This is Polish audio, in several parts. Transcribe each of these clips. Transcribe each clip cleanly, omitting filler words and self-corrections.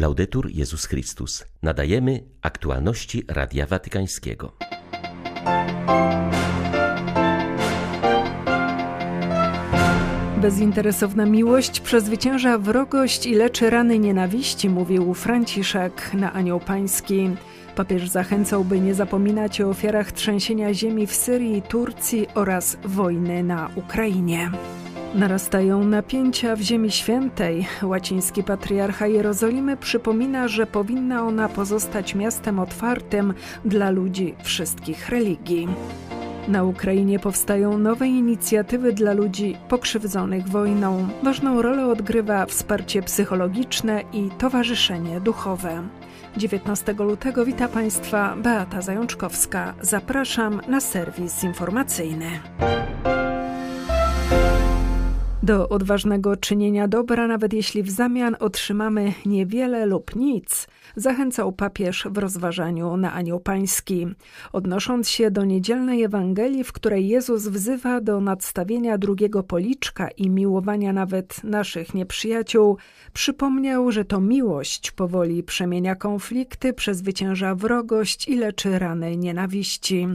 Laudetur Jezus Chrystus. Nadajemy aktualności Radia Watykańskiego. Bezinteresowna miłość przezwycięża wrogość i leczy rany nienawiści, mówił Franciszek na Anioł Pański. Papież zachęcał, by nie zapominać o ofiarach trzęsienia ziemi w Syrii i Turcji oraz wojny na Ukrainie. Narastają napięcia w Ziemi Świętej. Łaciński patriarcha Jerozolimy przypomina, że powinna ona pozostać miastem otwartym dla ludzi wszystkich religii. Na Ukrainie powstają nowe inicjatywy dla ludzi pokrzywdzonych wojną. Ważną rolę odgrywa wsparcie psychologiczne i towarzyszenie duchowe. 19 lutego wita Państwa Beata Zajączkowska. Zapraszam na serwis informacyjny. Do odważnego czynienia dobra, nawet jeśli w zamian otrzymamy niewiele lub nic, zachęcał papież w rozważaniu na Anioł Pański, odnosząc się do niedzielnej Ewangelii, w której Jezus wzywa do nadstawienia drugiego policzka i miłowania nawet naszych nieprzyjaciół. Przypomniał, że to miłość powoli przemienia konflikty, przezwycięża wrogość i leczy rany nienawiści.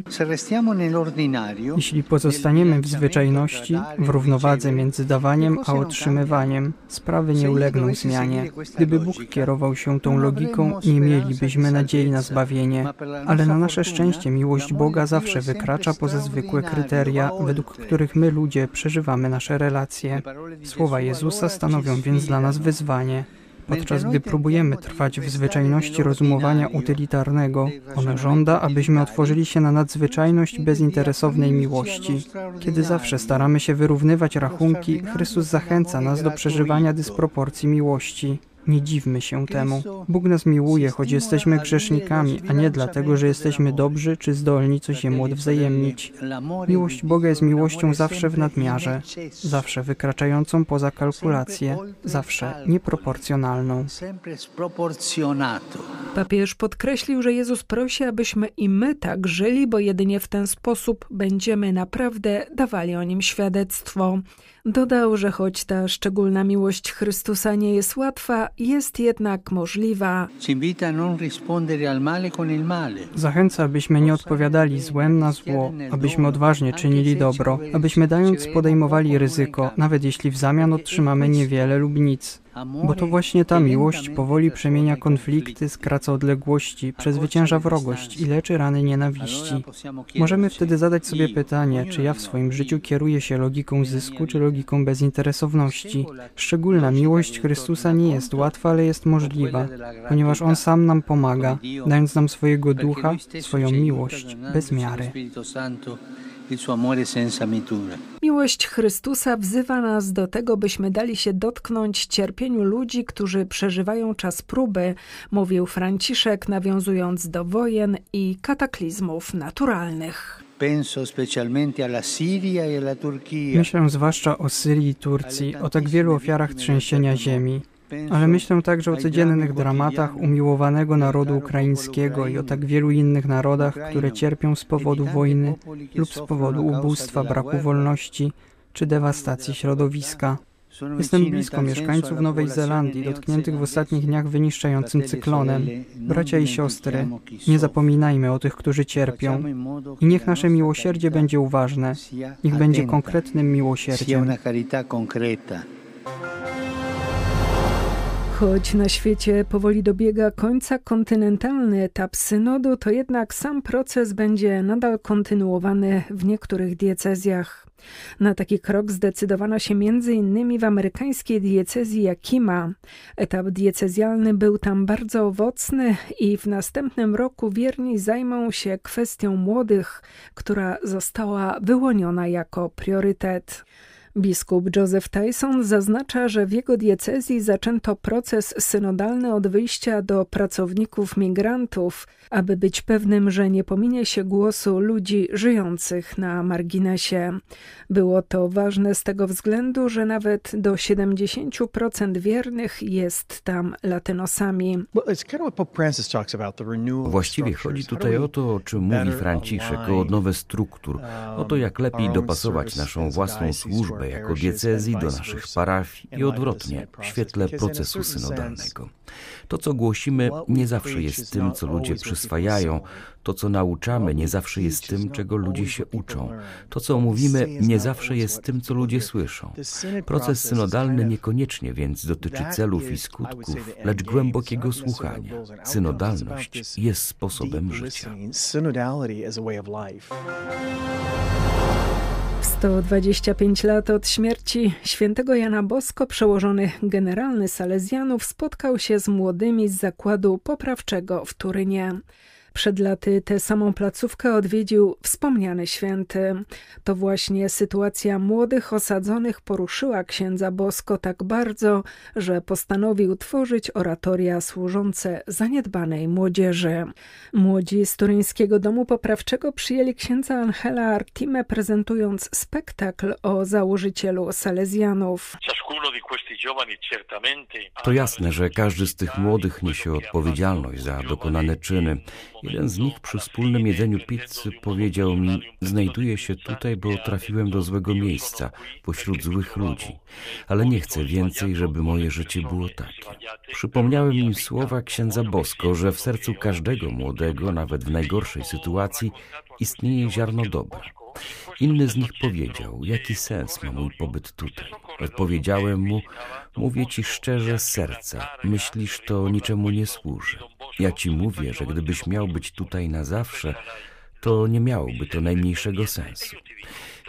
Jeśli pozostaniemy w zwyczajności, w równowadze między dawaniem a otrzymywaniem, sprawy nie ulegną zmianie. Gdyby Bóg kierował się tą logiką, nie mielibyśmy nadziei na zbawienie, ale na nasze szczęście miłość Boga zawsze wykracza poza zwykłe kryteria, według których my ludzie przeżywamy nasze relacje. Słowa Jezusa stanowią więc dla nas wyzwanie. Podczas gdy próbujemy trwać w zwyczajności rozumowania utylitarnego, ona żąda, abyśmy otworzyli się na nadzwyczajność bezinteresownej miłości. Kiedy zawsze staramy się wyrównywać rachunki, Chrystus zachęca nas do przeżywania dysproporcji miłości. Nie dziwmy się temu. Bóg nas miłuje, choć jesteśmy grzesznikami, a nie dlatego, że jesteśmy dobrzy czy zdolni coś Jemu odwzajemnić. Miłość Boga jest miłością zawsze w nadmiarze, zawsze wykraczającą poza kalkulację, zawsze nieproporcjonalną. Papież podkreślił, że Jezus prosi, abyśmy i my tak żyli, bo jedynie w ten sposób będziemy naprawdę dawali o Nim świadectwo. Dodał, że choć ta szczególna miłość Chrystusa nie jest łatwa, jest jednak możliwa. Zachęca, abyśmy nie odpowiadali złem na zło, abyśmy odważnie czynili dobro, abyśmy dając podejmowali ryzyko, nawet jeśli w zamian otrzymamy niewiele lub nic. Bo to właśnie ta miłość powoli przemienia konflikty, skraca odległości, przezwycięża wrogość i leczy rany nienawiści. Możemy wtedy zadać sobie pytanie, czy ja w swoim życiu kieruję się logiką zysku, czy logiką bezinteresowności. Szczególna miłość Chrystusa nie jest łatwa, ale jest możliwa, ponieważ On sam nam pomaga, dając nam swojego ducha, swoją miłość bez miary. Miłość Chrystusa wzywa nas do tego, byśmy dali się dotknąć cierpieniu ludzi, którzy przeżywają czas próby, mówił Franciszek, nawiązując do wojen i kataklizmów naturalnych. Myślę zwłaszcza o Syrii i Turcji, o tak wielu ofiarach trzęsienia ziemi. Ale myślę także o codziennych dramatach umiłowanego narodu ukraińskiego i o tak wielu innych narodach, które cierpią z powodu wojny lub z powodu ubóstwa, braku wolności czy dewastacji środowiska. Jestem blisko mieszkańców Nowej Zelandii, dotkniętych w ostatnich dniach wyniszczającym cyklonem. Bracia i siostry, nie zapominajmy o tych, którzy cierpią. I niech nasze miłosierdzie będzie uważne. Niech będzie konkretnym miłosierdziem. Choć na świecie powoli dobiega końca kontynentalny etap synodu, to jednak sam proces będzie nadal kontynuowany w niektórych diecezjach. Na taki krok zdecydowano się m.in. w amerykańskiej diecezji Yakima. Etap diecezjalny był tam bardzo owocny i w następnym roku wierni zajmą się kwestią młodych, która została wyłoniona jako priorytet. Biskup Joseph Tyson zaznacza, że w jego diecezji zaczęto proces synodalny od wyjścia do pracowników migrantów, aby być pewnym, że nie pominie się głosu ludzi żyjących na marginesie. Było to ważne z tego względu, że nawet do 70% wiernych jest tam latynosami. Właściwie chodzi tutaj o to, o czym mówi Franciszek, o odnowę struktur, o to, jak lepiej dopasować naszą własną służbę Kościoła jako diecezji do naszych parafii i odwrotnie, w świetle procesu synodalnego. To, co głosimy, nie zawsze jest tym, co ludzie przyswajają. To, co nauczamy, nie zawsze jest tym, czego ludzie się uczą. To, co mówimy, nie zawsze jest tym, co ludzie słyszą. Proces synodalny niekoniecznie więc dotyczy celów i skutków, lecz głębokiego słuchania. Synodalność jest sposobem życia. 125 lat od śmierci świętego Jana Bosko przełożony generalny Salezjanów spotkał się z młodymi z zakładu poprawczego w Turynie. Przed laty tę samą placówkę odwiedził wspomniany święty. To właśnie sytuacja młodych osadzonych poruszyła księdza Bosko tak bardzo, że postanowił tworzyć oratoria służące zaniedbanej młodzieży. Młodzi z turyńskiego domu poprawczego przyjęli księdza Angela Artime, prezentując spektakl o założycielu Salezjanów. To jasne, że każdy z tych młodych niesie odpowiedzialność za dokonane czyny. Jeden z nich przy wspólnym jedzeniu pizzy powiedział mi: znajduję się tutaj, bo trafiłem do złego miejsca, pośród złych ludzi, ale nie chcę więcej, żeby moje życie było takie. Przypomniałem im słowa księdza Bosko, że w sercu każdego młodego, nawet w najgorszej sytuacji, istnieje ziarno dobra. Inny z nich powiedział: jaki sens ma mój pobyt tutaj? Odpowiedziałem mu: mówię ci szczerze z serca, myślisz, to niczemu nie służy. Ja ci mówię, że gdybyś miał być tutaj na zawsze, to nie miałoby to najmniejszego sensu.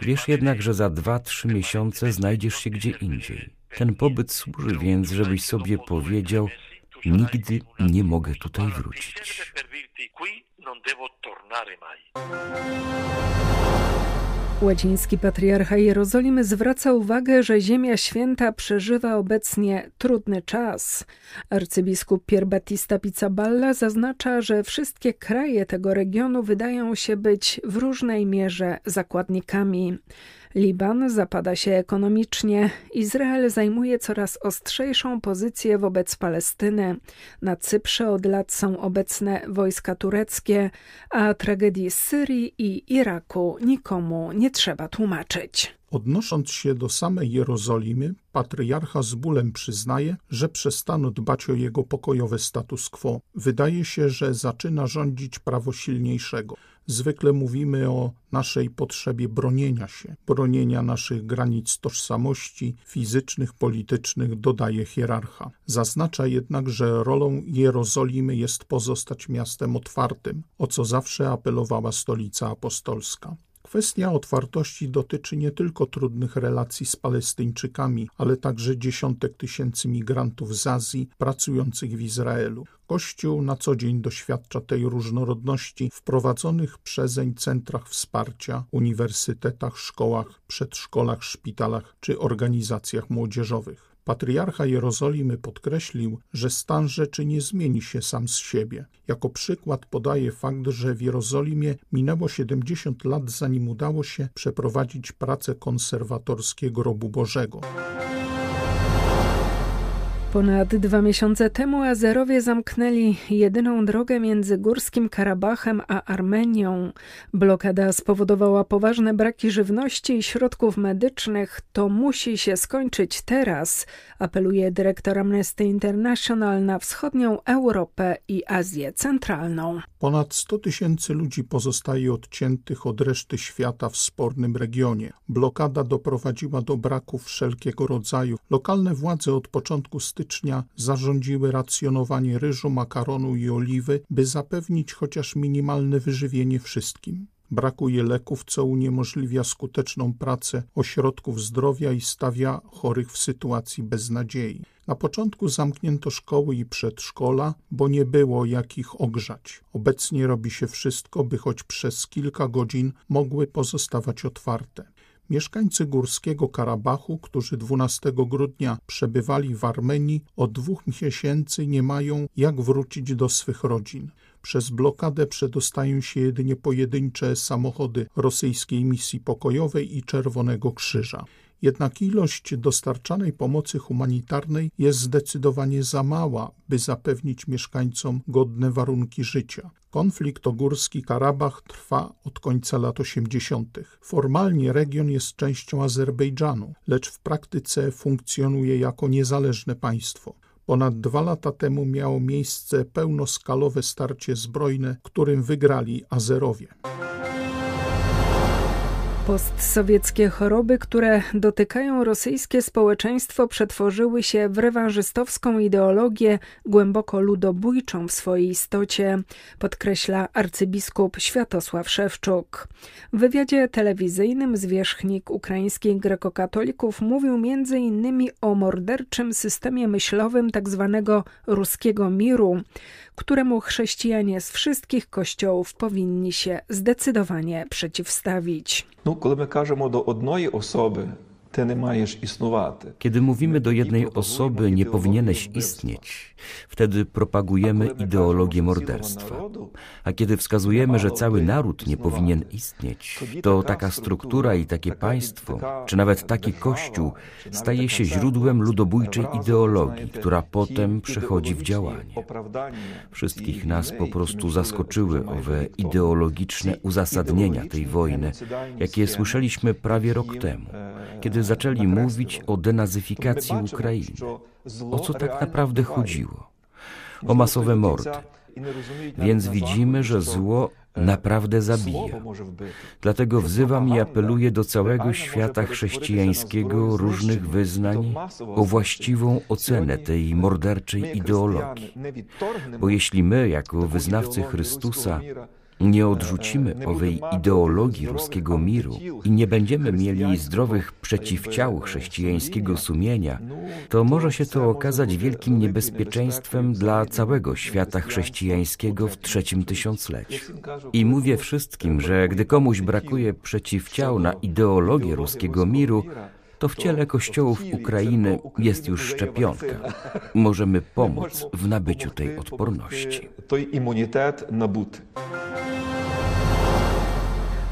Wiesz jednak, że za 2-3 miesiące znajdziesz się gdzie indziej. Ten pobyt służy więc, żebyś sobie powiedział: nigdy nie mogę tutaj wrócić. Łaciński patriarcha Jerozolimy zwraca uwagę, że Ziemia Święta przeżywa obecnie trudny czas. Arcybiskup Pierre Battista Pizzaballa zaznacza, że wszystkie kraje tego regionu wydają się być w różnej mierze zakładnikami. Liban zapada się ekonomicznie, Izrael zajmuje coraz ostrzejszą pozycję wobec Palestyny, na Cyprze od lat są obecne wojska tureckie, a tragedii z Syrii i Iraku nikomu nie trzeba tłumaczyć. Odnosząc się do samej Jerozolimy, patriarcha z bólem przyznaje, że przestano dbać o jego pokojowe status quo. Wydaje się, że zaczyna rządzić prawo silniejszego. Zwykle mówimy o naszej potrzebie bronienia się, bronienia naszych granic tożsamości fizycznych, politycznych, dodaje hierarcha. Zaznacza jednak, że rolą Jerozolimy jest pozostać miastem otwartym, o co zawsze apelowała Stolica Apostolska. Kwestia otwartości dotyczy nie tylko trudnych relacji z Palestyńczykami, ale także dziesiątek tysięcy migrantów z Azji pracujących w Izraelu. Kościół na co dzień doświadcza tej różnorodności w prowadzonych przezeń centrach wsparcia, uniwersytetach, szkołach, przedszkolach, szpitalach czy organizacjach młodzieżowych. Patriarcha Jerozolimy podkreślił, że stan rzeczy nie zmieni się sam z siebie. Jako przykład podaje fakt, że w Jerozolimie minęło 70 lat, zanim udało się przeprowadzić prace konserwatorskie Grobu Bożego. Ponad 2 miesiące temu Azerowie zamknęli jedyną drogę między Górskim Karabachem a Armenią. Blokada spowodowała poważne braki żywności i środków medycznych. To musi się skończyć teraz, apeluje dyrektor Amnesty International na wschodnią Europę i Azję Centralną. Ponad 100 tysięcy ludzi pozostaje odciętych od reszty świata w spornym regionie. Blokada doprowadziła do braków wszelkiego rodzaju. Lokalne władze od początku stycznia zarządziły racjonowanie ryżu, makaronu i oliwy, by zapewnić chociaż minimalne wyżywienie wszystkim. Brakuje leków, co uniemożliwia skuteczną pracę ośrodków zdrowia i stawia chorych w sytuacji beznadziei. Na początku zamknięto szkoły i przedszkola, bo nie było jak ich ogrzać. Obecnie robi się wszystko, by choć przez kilka godzin mogły pozostawać otwarte. Mieszkańcy Górskiego Karabachu, którzy 12 grudnia przebywali w Armenii, od 2 miesięcy nie mają jak wrócić do swych rodzin. Przez blokadę przedostają się jedynie pojedyncze samochody rosyjskiej misji pokojowej i Czerwonego Krzyża. Jednak ilość dostarczanej pomocy humanitarnej jest zdecydowanie za mała, by zapewnić mieszkańcom godne warunki życia. Konflikt o Górski Karabach trwa od końca lat 80. Formalnie region jest częścią Azerbejdżanu, lecz w praktyce funkcjonuje jako niezależne państwo. Ponad 2 lata temu miało miejsce pełnoskalowe starcie zbrojne, którym wygrali Azerowie. Postsowieckie choroby, które dotykają rosyjskie społeczeństwo, przetworzyły się w rewanżystowską ideologię głęboko ludobójczą w swojej istocie, podkreśla arcybiskup Światosław Szewczuk. W wywiadzie telewizyjnym zwierzchnik ukraińskich grekokatolików mówił m.in. o morderczym systemie myślowym tzw. ruskiego miru, któremu chrześcijanie z wszystkich kościołów powinni się zdecydowanie przeciwstawić. Kiedy mówimy do jednej osoby, nie powinieneś istnieć, wtedy propagujemy ideologię morderstwa. A kiedy wskazujemy, że cały naród nie powinien istnieć, to taka struktura i takie państwo, czy nawet taki kościół staje się źródłem ludobójczej ideologii, która potem przechodzi w działanie. Wszystkich nas po prostu zaskoczyły owe ideologiczne uzasadnienia tej wojny, jakie słyszeliśmy prawie rok temu, kiedy zaczęli mówić o denazyfikacji Ukrainy. O co tak naprawdę chodziło? O masowe mordy. Więc widzimy, że zło naprawdę zabija. Dlatego wzywam i apeluję do całego świata chrześcijańskiego, różnych wyznań, o właściwą ocenę tej morderczej ideologii. Bo jeśli my, jako wyznawcy Chrystusa, nie odrzucimy owej ideologii ruskiego miru i nie będziemy mieli zdrowych przeciwciał chrześcijańskiego sumienia, to może się to okazać wielkim niebezpieczeństwem dla całego świata chrześcijańskiego w 3. tysiącleciu. I mówię wszystkim, że gdy komuś brakuje przeciwciał na ideologię ruskiego miru, to w ciele kościołów Ukrainy jest już szczepionka. Możemy pomóc w nabyciu tej odporności.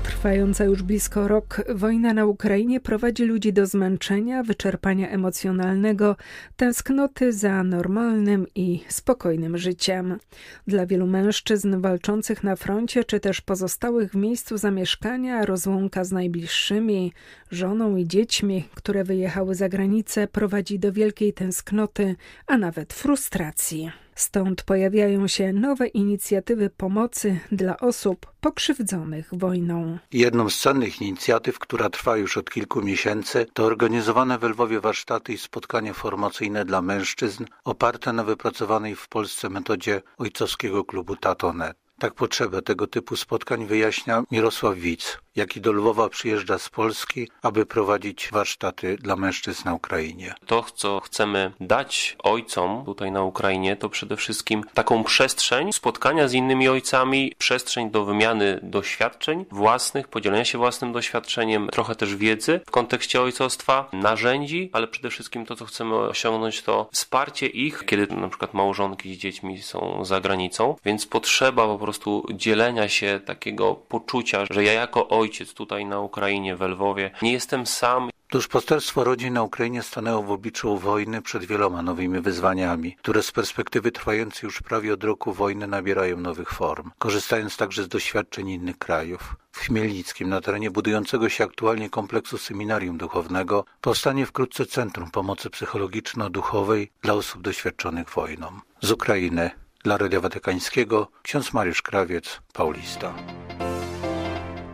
Trwająca już blisko rok wojna na Ukrainie prowadzi ludzi do zmęczenia, wyczerpania emocjonalnego, tęsknoty za normalnym i spokojnym życiem. Dla wielu mężczyzn walczących na froncie czy też pozostałych w miejscu zamieszkania rozłąka z najbliższymi, żoną i dziećmi, które wyjechały za granicę, prowadzi do wielkiej tęsknoty, a nawet frustracji. Stąd pojawiają się nowe inicjatywy pomocy dla osób pokrzywdzonych wojną. Jedną z cennych inicjatyw, która trwa już od kilku miesięcy, to organizowane we Lwowie warsztaty i spotkania formacyjne dla mężczyzn oparte na wypracowanej w Polsce metodzie ojcowskiego klubu Tatone. Tak potrzebę tego typu spotkań wyjaśnia Mirosław Widz, jaki do Lwowa przyjeżdża z Polski, aby prowadzić warsztaty dla mężczyzn na Ukrainie. To, co chcemy dać ojcom tutaj na Ukrainie, to przede wszystkim taką przestrzeń spotkania z innymi ojcami, przestrzeń do wymiany doświadczeń własnych, podzielenia się własnym doświadczeniem, trochę też wiedzy w kontekście ojcostwa, narzędzi, ale przede wszystkim to, co chcemy osiągnąć, to wsparcie ich, kiedy na przykład małżonki z dziećmi są za granicą, więc potrzeba po prostu dzielenia się takiego poczucia, że ja jako ojciec tutaj na Ukrainie, we Lwowie, nie jestem sam. Duszpasterstwo rodzin na Ukrainie stanęło w obliczu wojny przed wieloma nowymi wyzwaniami, które z perspektywy trwającej już prawie od roku wojny nabierają nowych form, korzystając także z doświadczeń innych krajów. W Chmielnickim, na terenie budującego się aktualnie kompleksu seminarium duchownego, powstanie wkrótce Centrum Pomocy Psychologiczno-Duchowej dla osób doświadczonych wojną. Z Ukrainy, dla Radia Watykańskiego, ksiądz Mariusz Krawiec, Paulista.